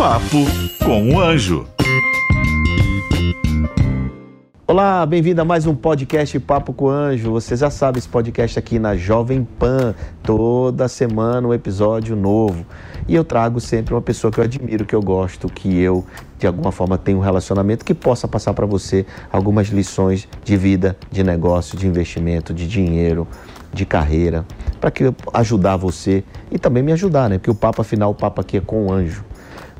Papo com o Anjo. Olá, bem-vindo a mais um podcast Papo com o Anjo. Você já sabe, esse podcast aqui na Jovem Pan, toda semana um episódio novo. E eu trago sempre uma pessoa que eu admiro, que eu gosto, que eu, de alguma forma, tenho um relacionamento, que possa passar para você algumas lições de vida, de negócio, de investimento, de dinheiro, de carreira, para que eu ajudar você e também me ajudar, né? Porque o papo, afinal, o papo aqui é com o Anjo.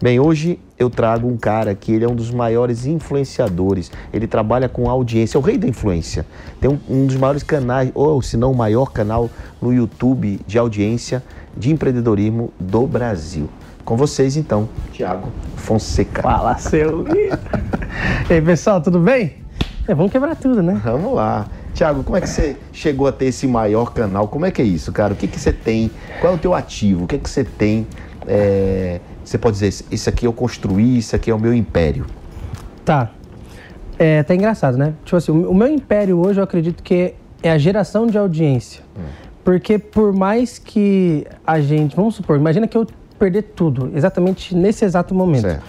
Bem, hoje eu trago um cara que ele é um dos maiores influenciadores, ele trabalha com audiência, é o rei da influência. Tem um dos maiores canais, ou se não o maior canal no YouTube de audiência de empreendedorismo do Brasil. Com vocês, então, Thiago Fonseca. Fala, seu lindo. E aí, pessoal, tudo bem? Vamos quebrar tudo, né? Vamos lá. Thiago, como é que você chegou a ter esse maior canal? Como é que é isso, cara? O que você tem? Qual é o teu ativo? O que você tem? Você pode dizer, isso aqui eu construí, isso aqui é o meu império. Tá. É até engraçado, né? Tipo assim, o meu império hoje eu acredito que é a geração de audiência. Porque por mais que a gente... Vamos supor, imagina que eu perder tudo, exatamente nesse exato momento. Certo.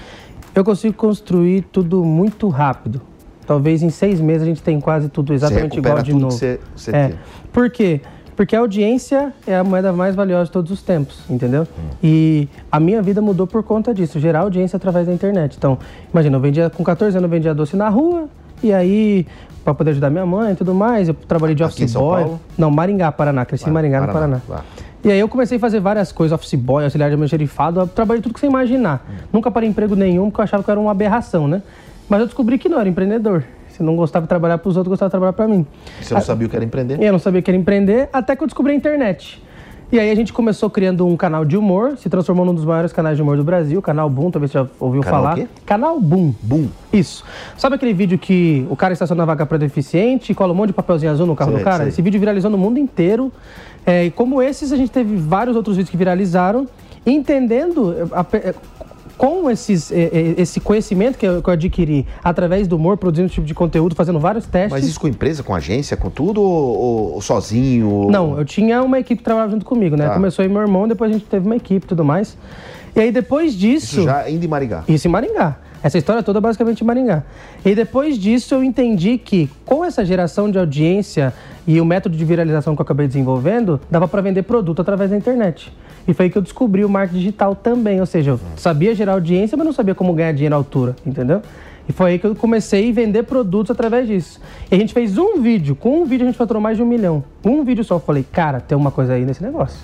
Eu consigo construir tudo muito rápido. Talvez em 6 meses a gente tem quase tudo exatamente igual de novo. Você Por quê? Porque a audiência é a moeda mais valiosa de todos os tempos, entendeu? E a minha vida mudou por conta disso, gerar audiência através da internet. Então, imagina, eu vendia com 14 anos, eu vendia doce na rua, e aí, para poder ajudar minha mãe e tudo mais, eu trabalhei de office boy. Não, Maringá, Paraná, cresci em Maringá, no Paraná. E aí eu comecei a fazer várias coisas, office boy, auxiliar de almoxerifado, trabalhei tudo que você imaginar. Nunca parei em emprego nenhum, porque eu achava que era uma aberração, né? Mas eu descobri que não, era empreendedor. Se não gostava de trabalhar para os outros, gostava de trabalhar para mim. Você não sabia o que era empreender? Eu não sabia o que era empreender, até que eu descobri a internet. E aí a gente começou criando um canal de humor, se transformou num dos maiores canais de humor do Brasil, Canal Boom, talvez você já ouviu falar. Canal o quê? Canal Boom. Boom. Isso. Sabe aquele vídeo que o cara estaciona a vaga para deficiente e cola um monte de papelzinho azul no carro do cara? Sei. Esse vídeo viralizou no mundo inteiro. E como esses, a gente teve vários outros vídeos que viralizaram, entendendo... Com esse conhecimento que eu adquiri através do humor, produzindo esse tipo de conteúdo, fazendo vários testes... Mas isso com empresa, com agência, com tudo ou sozinho? Ou... Não, eu tinha uma equipe que trabalhava junto comigo, né? Começou aí meu irmão, depois a gente teve uma equipe e tudo mais. E aí depois disso... Isso já ainda em Maringá? Isso em Maringá. Essa história toda é basicamente em Maringá. E depois disso eu entendi que com essa geração de audiência e o método de viralização que eu acabei desenvolvendo, dava para vender produto através da internet. E foi aí que eu descobri o marketing digital também, ou seja, eu sabia gerar audiência, mas não sabia como ganhar dinheiro à altura, entendeu? E foi aí que eu comecei a vender produtos através disso. E a gente fez um vídeo, com um vídeo a gente faturou mais de 1 milhão. Um vídeo só, eu falei, cara, tem uma coisa aí nesse negócio.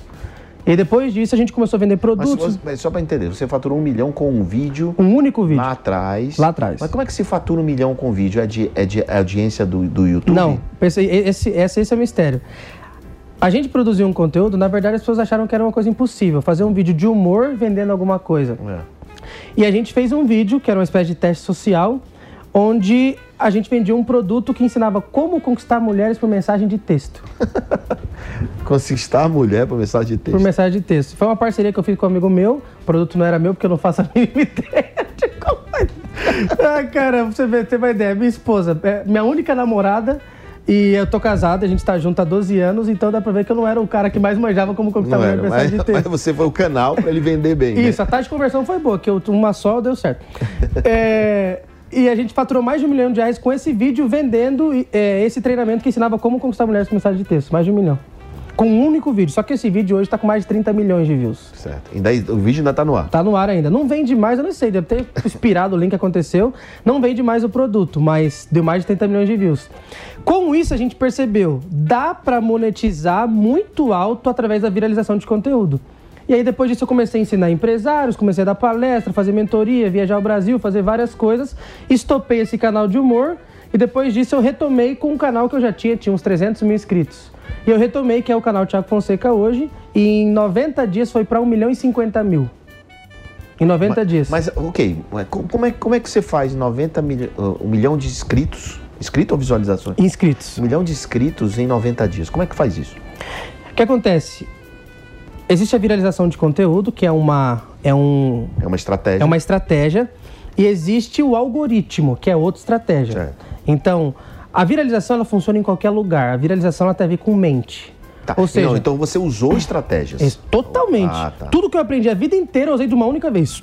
E depois disso a gente começou a vender produtos. Mas só para entender, você faturou 1 milhão com um vídeo... Um único vídeo. Lá atrás. Mas como é que se fatura 1 milhão com vídeo? É de audiência do YouTube? Não, esse é o mistério. A gente produziu um conteúdo, na verdade as pessoas acharam que era uma coisa impossível, fazer um vídeo de humor vendendo alguma coisa. E a gente fez um vídeo, que era uma espécie de teste social, onde a gente vendia um produto que ensinava como conquistar mulheres por mensagem de texto. Conquistar a mulher por mensagem de texto? Por mensagem de texto. Foi uma parceria que eu fiz com um amigo meu, o produto não era meu porque eu não faço a mínima ideia de como é. Ah, cara, pra você ter uma ideia, minha esposa, minha única namorada... E eu tô casado, a gente tá junto há 12 anos, então dá pra ver que eu não era o cara que mais manjava como conquistar a mensagem de texto. Mas você foi o canal pra ele vender bem. Isso, né? A taxa de conversão foi boa, que uma só deu certo. E a gente faturou mais de 1 milhão de reais com esse vídeo vendendo esse treinamento que ensinava como conquistar mulheres com mensagem de texto. Mais de 1 milhão. Com um único vídeo. Só que esse vídeo hoje tá com mais de 30 milhões de views. Certo. E daí, o vídeo ainda tá no ar? Tá no ar ainda. Não vende mais, eu não sei. Deve ter expirado o link que aconteceu. Não vende mais o produto, mas deu mais de 30 milhões de views. Com isso, a gente percebeu, dá pra monetizar muito alto através da viralização de conteúdo. E aí, depois disso, eu comecei a ensinar empresários, comecei a dar palestra, fazer mentoria, viajar ao Brasil, fazer várias coisas. Estopei esse canal de humor e depois disso eu retomei com um canal que eu já tinha uns 300 mil inscritos. E eu retomei, que é o canal Thiago Fonseca hoje, e em 90 dias foi para 1 milhão e 50 mil. Em 90 dias. Mas, ok, como é que você faz 1 milhão de inscritos? Inscritos ou visualizações? Inscritos. 1 milhão de inscritos em 90 dias. Como é que faz isso? O que acontece? Existe a viralização de conteúdo, que é uma estratégia. É uma estratégia. E existe o algoritmo, que é outra estratégia. Certo. Então... A viralização, ela funciona em qualquer lugar. A viralização, ela tem a ver com mente. Tá. Ou seja... Não, então você usou estratégias. Totalmente. Tá. Tudo que eu aprendi a vida inteira, eu usei de uma única vez.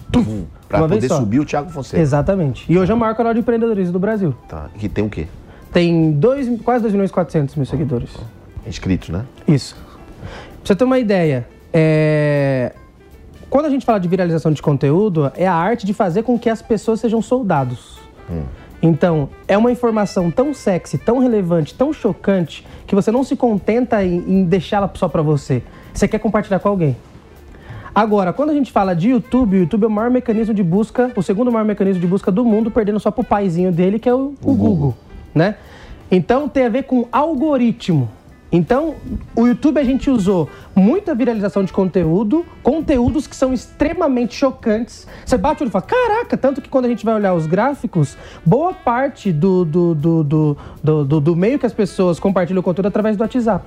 Para poder subir o Thiago Fonseca. Exatamente. E hoje é o maior canal de empreendedorismo do Brasil. Tá. Que tem o quê? Tem quase 2.400.000 seguidores. Inscritos, né? Isso. Pra você ter uma ideia, quando a gente fala de viralização de conteúdo, é a arte de fazer com que as pessoas sejam soldados. Então, é uma informação tão sexy, tão relevante, tão chocante, que você não se contenta em deixá-la só pra você. Você quer compartilhar com alguém. Agora, quando a gente fala de YouTube, o YouTube é o maior mecanismo de busca, o segundo maior mecanismo de busca do mundo, perdendo só pro paizinho dele, que é o Google, né? Então, tem a ver com algoritmo. Então, o YouTube a gente usou muita viralização de conteúdo, conteúdos que são extremamente chocantes. Você bate o olho e fala, caraca, tanto que quando a gente vai olhar os gráficos, boa parte do meio que as pessoas compartilham o conteúdo é através do WhatsApp.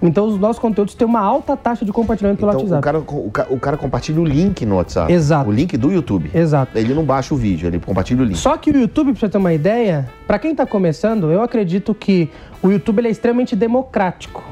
Então, os nossos conteúdos têm uma alta taxa de compartilhamento pelo WhatsApp. O cara compartilha o link no WhatsApp. Exato. O link do YouTube. Exato. Ele não baixa o vídeo, ele compartilha o link. Só que o YouTube, pra você ter uma ideia, pra quem tá começando, eu acredito que o YouTube ele é extremamente democrático.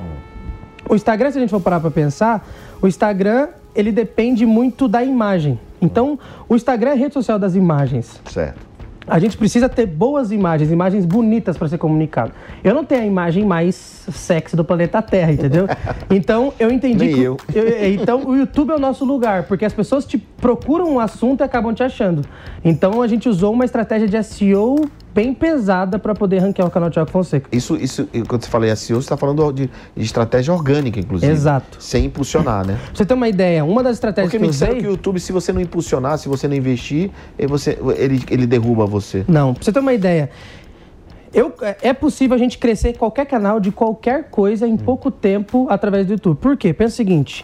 O Instagram, se a gente for parar pra pensar, o Instagram, ele depende muito da imagem. Então, o Instagram é a rede social das imagens. Certo. A gente precisa ter boas imagens, imagens bonitas para ser comunicado. Eu não tenho a imagem mais sexy do planeta Terra, entendeu? Então, eu entendi Nem que... Então, o YouTube é o nosso lugar, porque as pessoas te procuram um assunto e acabam te achando. Então, a gente usou uma estratégia de SEO bem pesada para poder ranquear o canal Thiago Fonseca. Isso, quando você fala em SEO, você está falando de estratégia orgânica, inclusive. Exato. Sem impulsionar, né? Pra você ter uma ideia, uma das estratégias que eu usei... Porque me disseram que o YouTube, se você não impulsionar, se você não investir, ele derruba você. Não, pra você ter uma ideia, é possível a gente crescer qualquer canal de qualquer coisa em pouco tempo através do YouTube. Por quê? Pensa o seguinte...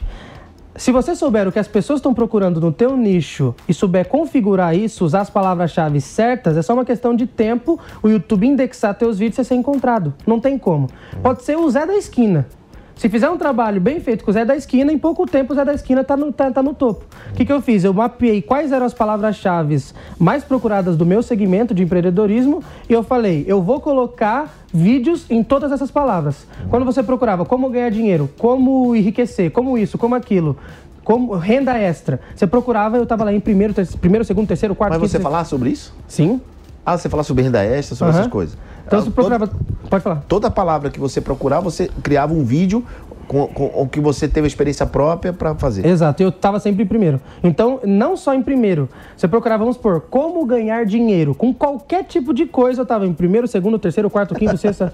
Se você souber o que as pessoas estão procurando no teu nicho e souber configurar isso, usar as palavras-chave certas, é só uma questão de tempo o YouTube indexar teus vídeos e ser encontrado. Não tem como. Pode ser o Zé da Esquina. Se fizer um trabalho bem feito com o Zé da Esquina, em pouco tempo o Zé da Esquina tá no topo. O que eu fiz? Eu mapeei quais eram as palavras-chave mais procuradas do meu segmento de empreendedorismo e eu falei, eu vou colocar vídeos em todas essas palavras. Quando você procurava como ganhar dinheiro, como enriquecer, como isso, como aquilo... Como renda extra. Você procurava, eu tava lá em primeiro, segundo, terceiro, quarto... Mas você falar sobre isso? Sim. Ah, você falar sobre renda extra, sobre essas coisas. Então você procurava... Pode falar. Toda palavra que você procurar, você criava um vídeo com que você teve experiência própria para fazer. Exato, eu tava sempre em primeiro. Então, não só em primeiro. Você procurava, vamos supor, como ganhar dinheiro. Com qualquer tipo de coisa, eu tava em primeiro, segundo, terceiro, quarto, quinto, sexta.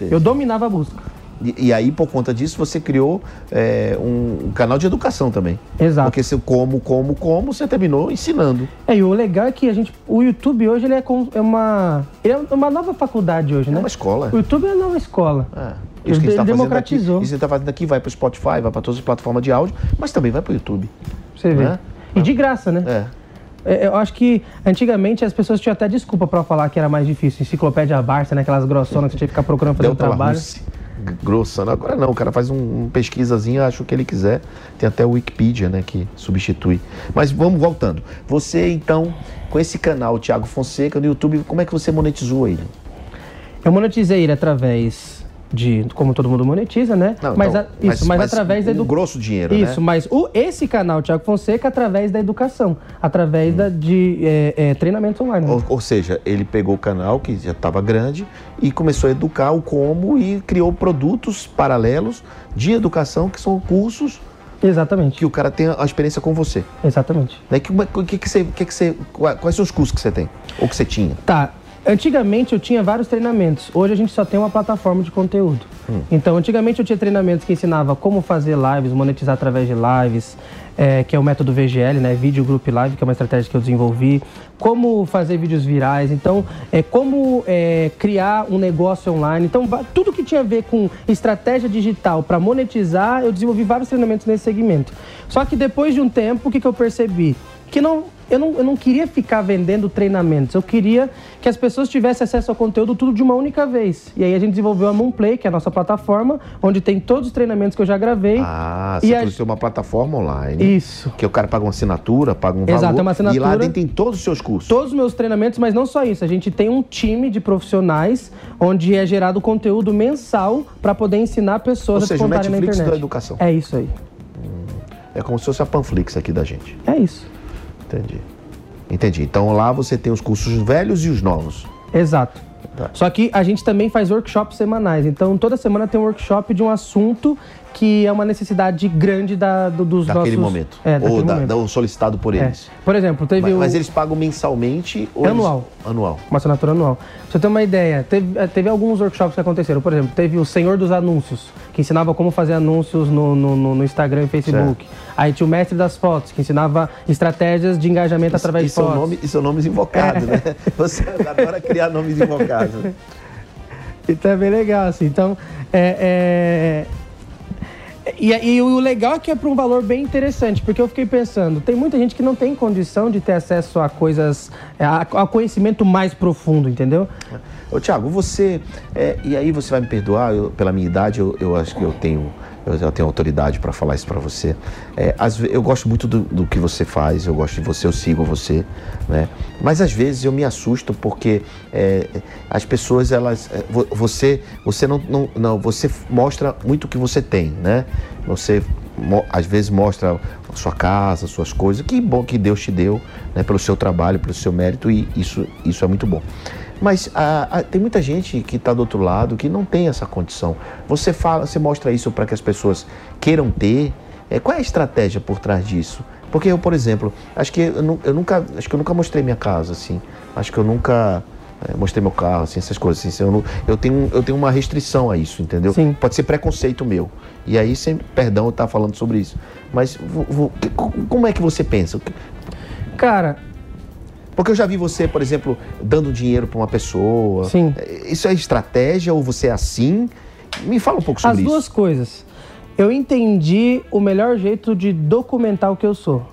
Eu dominava a busca. E aí, por conta disso, você criou um canal de educação também. Exato. Porque seu como, você terminou ensinando. E o legal é que o YouTube hoje ele é uma nova faculdade hoje, né? É uma escola. O YouTube é uma nova escola. Isso que a gente tá democratizou. Isso que você está fazendo aqui vai para o Spotify, vai para todas as plataformas de áudio, mas também vai para o YouTube. Você vê. E de graça, né? Eu acho que antigamente as pessoas tinham até desculpa para falar que era mais difícil. Enciclopédia Barça, né? Aquelas grossonas que você tinha que ficar procurando fazer o trabalho. Grossa, agora não, o cara faz uma pesquisazinha, acho que ele quiser, tem até o Wikipedia, né, que substitui. Mas vamos voltando, você então, com esse canal Thiago Fonseca no YouTube, como é que você monetizou ele? Eu monetizei ele através de, como todo mundo monetiza, né, através da educação. Grosso dinheiro, isso, né? Isso, mas esse canal Thiago Fonseca através da educação, através de treinamentos online. Né? Ou seja, ele pegou o canal que já estava grande e começou a educar o como e criou produtos paralelos de educação que são cursos. Exatamente. Que o cara tem a experiência com você. Exatamente. Daí, quais são os cursos que você tem? Ou que você tinha? Tá. Antigamente eu tinha vários treinamentos, hoje a gente só tem uma plataforma de conteúdo. Então, antigamente eu tinha treinamentos que ensinava como fazer lives, monetizar através de lives, que é o método VGL, né? Vídeo Group Live, que é uma estratégia que eu desenvolvi, como fazer vídeos virais, então, como criar um negócio online. Então, tudo que tinha a ver com estratégia digital para monetizar, eu desenvolvi vários treinamentos nesse segmento. Só que depois de um tempo, o que eu percebi? Que eu não queria ficar vendendo treinamentos, eu queria que as pessoas tivessem acesso ao conteúdo tudo de uma única vez. E aí a gente desenvolveu a Moonplay, que é a nossa plataforma, onde tem todos os treinamentos que eu já gravei. Você trouxe uma plataforma online. Isso. Que o cara paga uma assinatura, paga um valor. Exato, é uma assinatura. E lá dentro tem todos os seus cursos. Todos os meus treinamentos, mas não só isso. A gente tem um time de profissionais, onde é gerado conteúdo mensal para poder ensinar pessoas a se contarem na internet. Ou seja, o Netflix da educação. É isso aí. É como se fosse a Panflix aqui da gente. É isso. Entendi. Entendi. Então lá você tem os cursos velhos e os novos. Exato. Tá. Só que a gente também faz workshops semanais. Então toda semana tem um workshop de um assunto que é uma necessidade grande dos daquele nossos... Momento. É, daquele momento. Ou solicitado por eles. É. Por exemplo, teve... Mas eles pagam mensalmente ou... Anual. Eles... Anual. Uma assinatura anual. Pra você ter uma ideia, teve alguns workshops que aconteceram. Por exemplo, teve o Senhor dos Anúncios, que ensinava como fazer anúncios no Instagram e Facebook. Certo. Aí tinha o Mestre das Fotos, que ensinava estratégias de engajamento através de fotos. São nomes invocados, né? Você adora criar nomes invocados. Então é bem legal, assim. Então, E o legal é que é para um valor bem interessante, porque eu fiquei pensando, tem muita gente que não tem condição de ter acesso a coisas, a conhecimento mais profundo, entendeu? Ô, Thiago, você, e aí você vai me perdoar, pela minha idade, eu acho que eu tenho autoridade para falar isso para você. Eu gosto muito do que você faz, eu gosto de você, eu sigo você, né? Mas às vezes eu me assusto porque as pessoas, elas... Você mostra muito o que você tem, né? Você às vezes mostra a sua casa, suas coisas, que bom que Deus te deu, né? Pelo seu trabalho, pelo seu mérito, e isso é muito bom. Mas tem muita gente que está do outro lado que não tem essa condição. Você mostra isso para que as pessoas queiram ter. Qual é a estratégia por trás disso? Porque eu, por exemplo, acho que eu nunca mostrei minha casa, assim. Acho que eu nunca mostrei meu carro, assim, essas coisas. Assim, eu tenho uma restrição a isso, entendeu? Sim. Pode ser preconceito meu. E aí, sem perdão, eu estar falando sobre isso. Mas como é que você pensa? Cara... Porque eu já vi você, por exemplo, dando dinheiro para uma pessoa. Sim. Isso é estratégia ou você é assim? Me fala um pouco sobre isso. As duas coisas. Eu entendi o melhor jeito de documentar o que eu sou.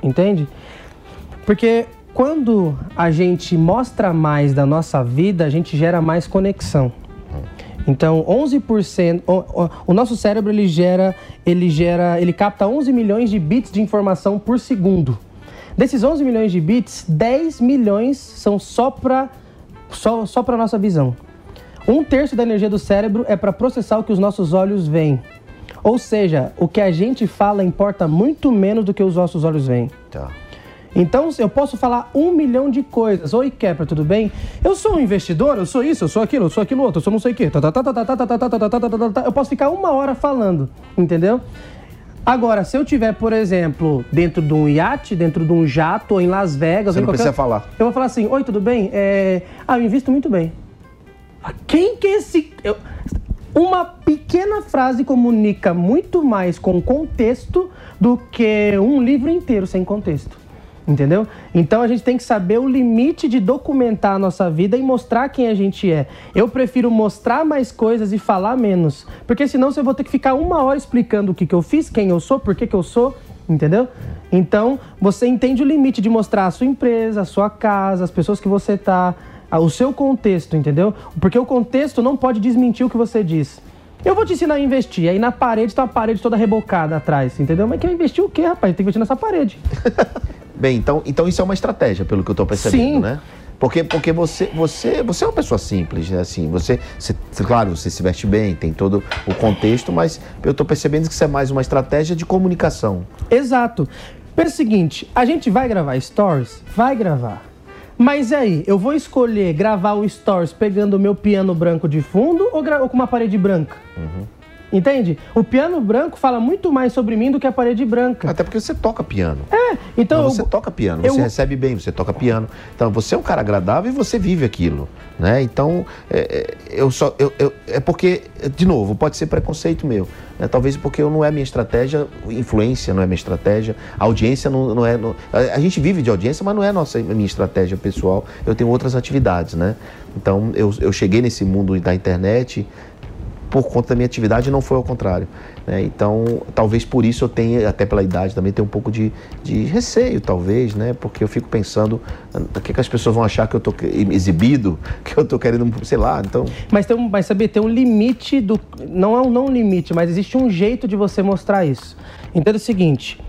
Entende? Porque quando a gente mostra mais da nossa vida, a gente gera mais conexão. Então, 11%... O nosso cérebro, ele capta 11 milhões de bits de informação por segundo. Desses 11 milhões de bits, 10 milhões são só para nossa visão. Um terço da energia do cérebro é para processar o que os nossos olhos veem. Ou seja, o que a gente fala importa muito menos do que os nossos olhos veem. Tá. Então, eu posso falar 1 milhão de coisas. Oi, Kepler, tudo bem? Eu sou um investidor, eu sou isso, eu sou aquilo outro, eu sou não sei o quê. Eu posso ficar 1 hora falando, entendeu? Agora, se eu tiver, por exemplo, dentro de um iate, dentro de um jato, ou em Las Vegas... Você não precisa falar. Eu vou falar assim, oi, tudo bem? Eu invisto muito bem. Quem que é esse... Uma pequena frase comunica muito mais com contexto do que um livro inteiro sem contexto. Entendeu? Então a gente tem que saber o limite de documentar a nossa vida e mostrar quem a gente é. Eu prefiro mostrar mais coisas e falar menos, porque senão eu vou ter que ficar 1 hora explicando o que eu fiz, quem eu sou, por que eu sou, entendeu? Então você entende o limite de mostrar a sua empresa, a sua casa, as pessoas que você tá, o seu contexto, entendeu? Porque o contexto não pode desmentir o que você diz. Eu vou te ensinar a investir. Aí na parede tá uma parede toda rebocada atrás, entendeu? Mas quer investir o quê, rapaz? Tem que investir nessa parede. Bem, então isso é uma estratégia, pelo que eu estou percebendo, sim, né? Porque você é uma pessoa simples, né? Assim, claro, você se veste bem, tem todo o contexto, mas eu estou percebendo que isso é mais uma estratégia de comunicação. Exato. Pelo seguinte, a gente vai gravar stories? Vai gravar. Mas aí, eu vou escolher gravar o stories pegando o meu piano branco de fundo ou com uma parede branca? Entende? O piano branco fala muito mais sobre mim do que a parede branca. Até porque você toca piano. Então... Você toca piano, você recebe bem, você toca piano. Então, você é um cara agradável e você vive aquilo, né? Então, porque, de novo, pode ser preconceito meu, né? Talvez porque não é minha estratégia, influência não é minha estratégia, a audiência não é... A gente vive de audiência, mas não é minha estratégia pessoal. Eu tenho outras atividades, né? Então, eu cheguei nesse mundo da internet... por conta da minha atividade, não foi ao contrário, né? Então, talvez por isso eu tenha, até pela idade também, tenho um pouco de receio, talvez, né? Porque eu fico pensando, o que as pessoas vão achar que eu tô exibido, que eu tô querendo, sei lá, então... Mas saber, tem um limite do... Não é um não limite, mas existe um jeito de você mostrar isso. Então é o seguinte,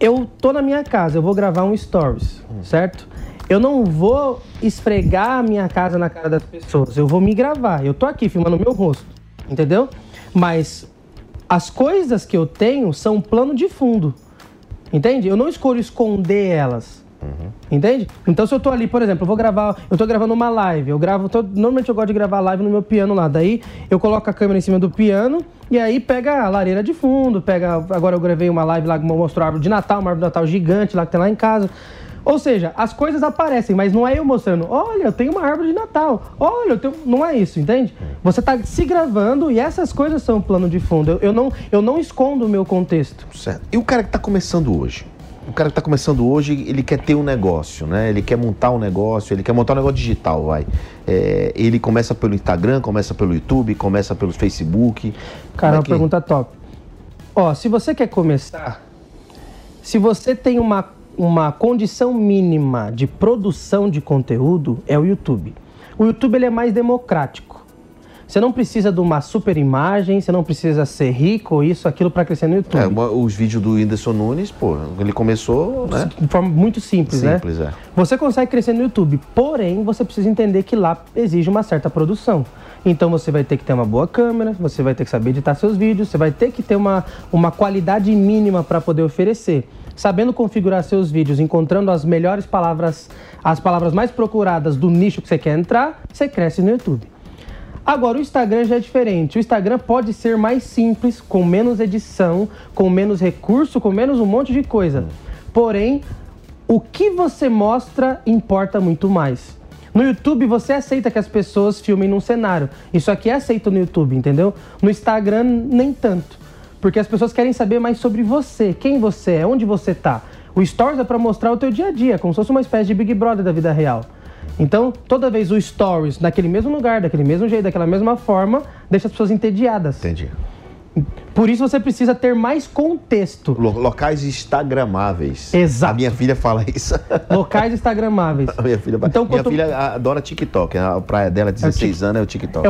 eu tô na minha casa, eu vou gravar um stories, certo? Eu não vou esfregar a minha casa na cara das pessoas, eu vou me gravar. Eu tô aqui filmando o meu rosto, entendeu? Mas as coisas que eu tenho são plano de fundo, entende? Eu não escolho esconder elas, Entende? Então se eu tô ali, por exemplo, eu vou gravar, eu tô gravando uma live, eu gravo, normalmente eu gosto de gravar live no meu piano lá, daí eu coloco a câmera em cima do piano e aí pega a lareira de fundo, pega, agora eu gravei uma live lá que mostrou a árvore de Natal, uma árvore de Natal gigante lá que tem lá em casa. Ou seja, as coisas aparecem, mas não é eu mostrando, olha, eu tenho uma árvore de Natal, olha, eu tenho... Não é isso, entende? Você tá se gravando e essas coisas são plano de fundo, eu não escondo o meu contexto. Certo. E o cara que tá começando hoje? O cara que tá começando hoje, ele quer ter um negócio, né? Ele quer montar um negócio, ele quer montar um negócio digital, vai. É, ele começa pelo Instagram, começa pelo YouTube, começa pelo Facebook. Cara, uma pergunta top. Ó, se você quer começar, se você tem uma condição mínima de produção de conteúdo, é o YouTube. O YouTube, ele é mais democrático. Você não precisa de uma super imagem, você não precisa ser rico, isso, aquilo, para crescer no YouTube. É, os vídeos do Whindersson Nunes, pô, ele começou, né? De forma muito simples, né? Simples, é. Você consegue crescer no YouTube, porém, você precisa entender que lá exige uma certa produção. Então você vai ter que ter uma boa câmera, você vai ter que saber editar seus vídeos, você vai ter que ter uma qualidade mínima para poder oferecer. Sabendo configurar seus vídeos, encontrando as melhores palavras, as palavras mais procuradas do nicho que você quer entrar, você cresce no YouTube. Agora, o Instagram já é diferente. O Instagram pode ser mais simples, com menos edição, com menos recurso, com menos um monte de coisa. Porém, o que você mostra importa muito mais. No YouTube, você aceita que as pessoas filmem num cenário. Isso aqui é aceito no YouTube, entendeu? No Instagram, nem tanto. Porque as pessoas querem saber mais sobre você, quem você é, onde você tá. O Stories é para mostrar o teu dia a dia, como se fosse uma espécie de Big Brother da vida real. Então, toda vez o Stories, naquele mesmo lugar, daquele mesmo jeito, daquela mesma forma, deixa as pessoas entediadas. Entendi. Por isso você precisa ter mais contexto. Locais instagramáveis. Exato. A minha filha fala isso. Locais instagramáveis. A minha filha, então, minha filha adora TikTok. A praia dela, 16 anos, é o TikTok.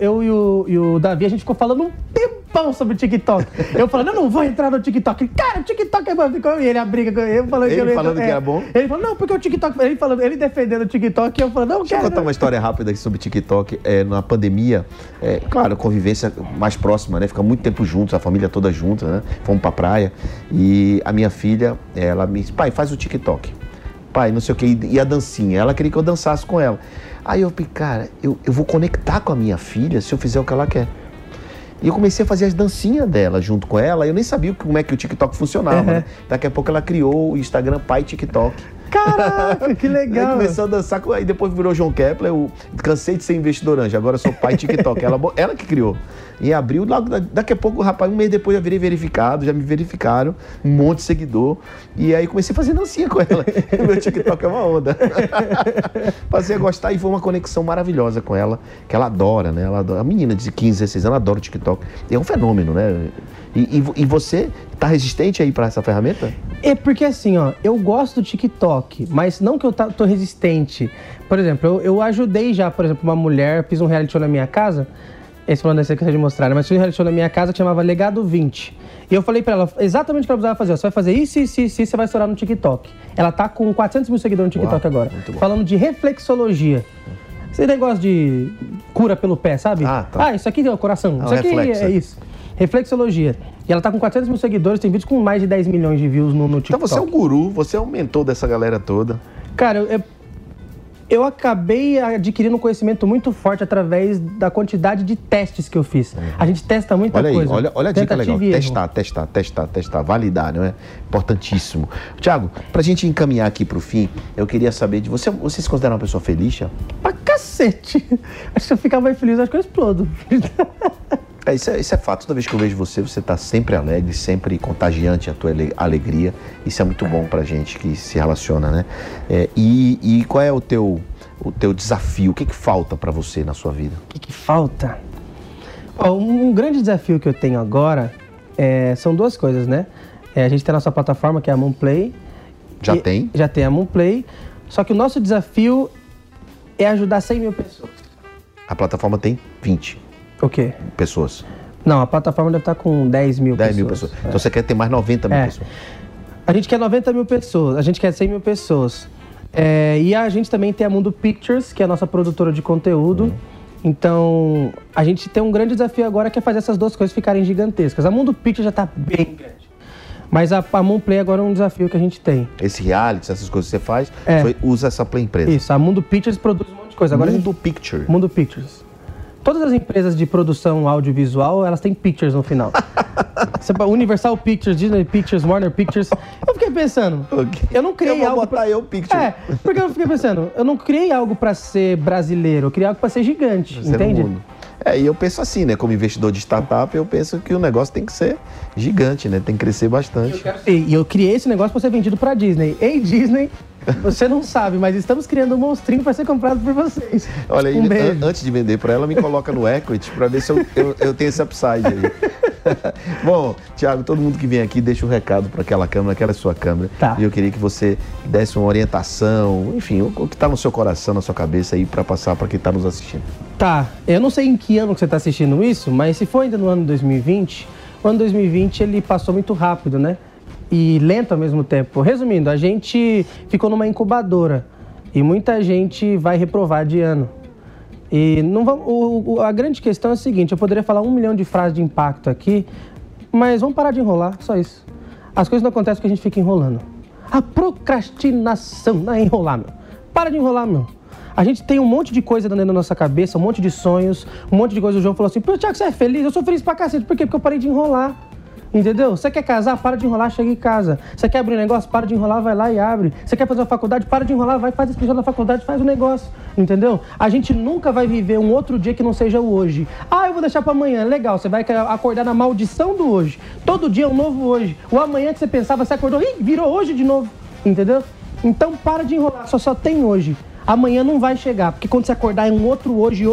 Eu e o Davi, a gente ficou falando um tempão sobre TikTok. Eu falando, eu não vou entrar no TikTok. Cara, o TikTok é bom. E ele briga com eu falando, que era bom. Ele falou, não, porque o TikTok... Ele defendendo o TikTok e eu falando, não, deixa eu contar uma história rápida aqui sobre TikTok. Na pandemia, claro, convivência mais próxima, né? Fica muito tempo juntos, a família toda junta, né? Fomos pra praia e a minha filha, ela me disse, pai, faz o TikTok. Pai, não sei o que, e a dancinha. Ela queria que eu dançasse com ela. Aí eu pensei, cara, eu vou conectar com a minha filha se eu fizer o que ela quer. E eu comecei a fazer as dancinhas dela junto com ela. Eu nem sabia como é que o TikTok funcionava, né? Daqui a pouco ela criou o Instagram Pai TikTok. Caraca, que legal! Aí começou a dançar, aí depois virou João Kepler. Eu cansei de ser investidor anjo, agora sou Pai TikTok. Ela que criou. E abriu, daqui a pouco, rapaz, um mês depois já virei verificado, já me verificaram, um monte de seguidor. E aí comecei a fazer dancinha com ela. Meu TikTok é uma onda. Passei a gostar e foi uma conexão maravilhosa com ela, que ela adora, né? Ela adora. A menina de 15, 16 anos adora o TikTok. É um fenômeno, né? E você tá resistente aí pra essa ferramenta? É porque assim, ó, eu gosto do TikTok, mas não que eu tô resistente. Por exemplo, eu ajudei já, por exemplo, uma mulher, fiz um reality show na minha casa. Esse plano dessa que eu de mostrar, né? Mas fiz um reality show na minha casa que chamava Legado 20. E eu falei pra ela exatamente o que ela precisava fazer. Ó, você vai fazer isso, você vai estourar no TikTok. Ela tá com 400 mil seguidores no TikTok agora. Falando de reflexologia. Esse negócio de cura pelo pé, sabe? Ah, tá. Ah, isso aqui é o coração. Isso aqui é isso. Reflexologia. E ela tá com 400 mil seguidores, tem vídeos com mais de 10 milhões de views no TikTok. Então você é um guru, você é um mentor dessa galera toda. Cara, eu acabei adquirindo um conhecimento muito forte através da quantidade de testes que eu fiz. A gente testa muita coisa. Olha a dica legal. Testar. Validar, não é? Importantíssimo. Thiago, pra gente encaminhar aqui pro fim, eu queria saber de você. Você se considera uma pessoa feliz, Thiago? Pra cacete. Acho que eu ficar mais feliz, acho que eu explodo. Isso é fato. Toda vez que eu vejo você, você tá sempre alegre, sempre contagiante a tua alegria. Isso é muito bom pra gente que se relaciona, né? E qual é o teu desafio? O que falta pra você na sua vida? O que falta? Ó, um grande desafio que eu tenho agora são duas coisas, né? A gente tem a nossa plataforma, que é a Moonplay. Já tem a Moonplay. Só que o nosso desafio é ajudar 100 mil pessoas. A plataforma tem 20. O quê? Pessoas. Não, a plataforma deve estar com 10 mil pessoas. 10 mil pessoas. Então você quer ter mais 90 mil pessoas. A gente quer 90 mil pessoas, a gente quer 100 mil pessoas. E a gente também tem a Mundo Pictures, que é a nossa produtora de conteúdo. Então, a gente tem um grande desafio agora que é fazer essas duas coisas ficarem gigantescas. A Mundo Pictures já está bem grande. Mas a Moonplay agora é um desafio que a gente tem. Esse reality, essas coisas que você faz, usa essa Play empresa. Isso, a Mundo Pictures produz um monte de coisa. Agora Mundo Pictures. Todas as empresas de produção audiovisual, elas têm Pictures no final. Universal Pictures, Disney Pictures, Warner Pictures. Eu fiquei pensando, eu não criei algo pra... porque eu fiquei pensando, eu não criei algo pra ser brasileiro, eu criei algo pra ser gigante, entende? E eu penso assim, né? Como investidor de startup, eu penso que o negócio tem que ser gigante, né? Tem que crescer bastante. E eu criei esse negócio pra ser vendido pra Disney. Ei, Disney, você não sabe, mas estamos criando um monstrinho pra ser comprado por vocês. Olha, antes de vender pra ela, me coloca no equity pra ver se eu tenho esse upside aí. Bom, Thiago, todo mundo que vem aqui deixa um recado para aquela câmera, aquela é sua câmera. Tá. E eu queria que você desse uma orientação, enfim, o que está no seu coração, na sua cabeça aí, para passar para quem está nos assistindo. Tá, eu não sei em que ano que você está assistindo isso, mas se for ainda no ano 2020, o ano 2020 ele passou muito rápido, né? E lento ao mesmo tempo. Resumindo, a gente ficou numa incubadora e muita gente vai reprovar de ano. E não vamos, a grande questão é a seguinte, eu poderia falar 1 milhão de frases de impacto aqui, mas vamos parar de enrolar, só isso. As coisas não acontecem porque a gente fica enrolando. A procrastinação, não é enrolar, meu. Para de enrolar, meu. A gente tem um monte de coisa dentro da nossa cabeça, um monte de sonhos, um monte de coisa. O João falou assim, pô, Thiago, você é feliz? Eu sou feliz pra cacete. Por quê? Porque eu parei de enrolar. Entendeu? Você quer casar? Para de enrolar, chega em casa. Você quer abrir um negócio? Para de enrolar, vai lá e abre. Você quer fazer uma faculdade? Para de enrolar, vai, faz a inscrição da faculdade, faz o negócio. Entendeu? A gente nunca vai viver um outro dia que não seja o hoje. Ah, eu vou deixar para amanhã. Legal, você vai acordar na maldição do hoje. Todo dia é um novo hoje. O amanhã que você pensava, você acordou, ih, virou hoje de novo. Entendeu? Então para de enrolar, só tem hoje. Amanhã não vai chegar, porque quando você acordar é um outro hoje.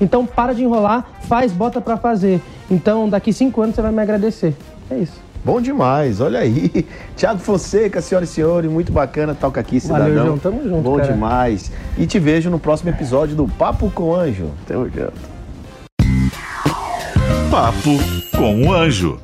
Então para de enrolar, faz, bota pra fazer. Então daqui 5 anos você vai me agradecer. É isso. Bom demais, olha aí. Thiago Fonseca, senhoras e senhores, muito bacana, toca aqui, cidadão. Valeu, João, tamo junto, bom demais. E te vejo no próximo episódio do Papo com o Anjo. Tamo junto. Papo com o Anjo.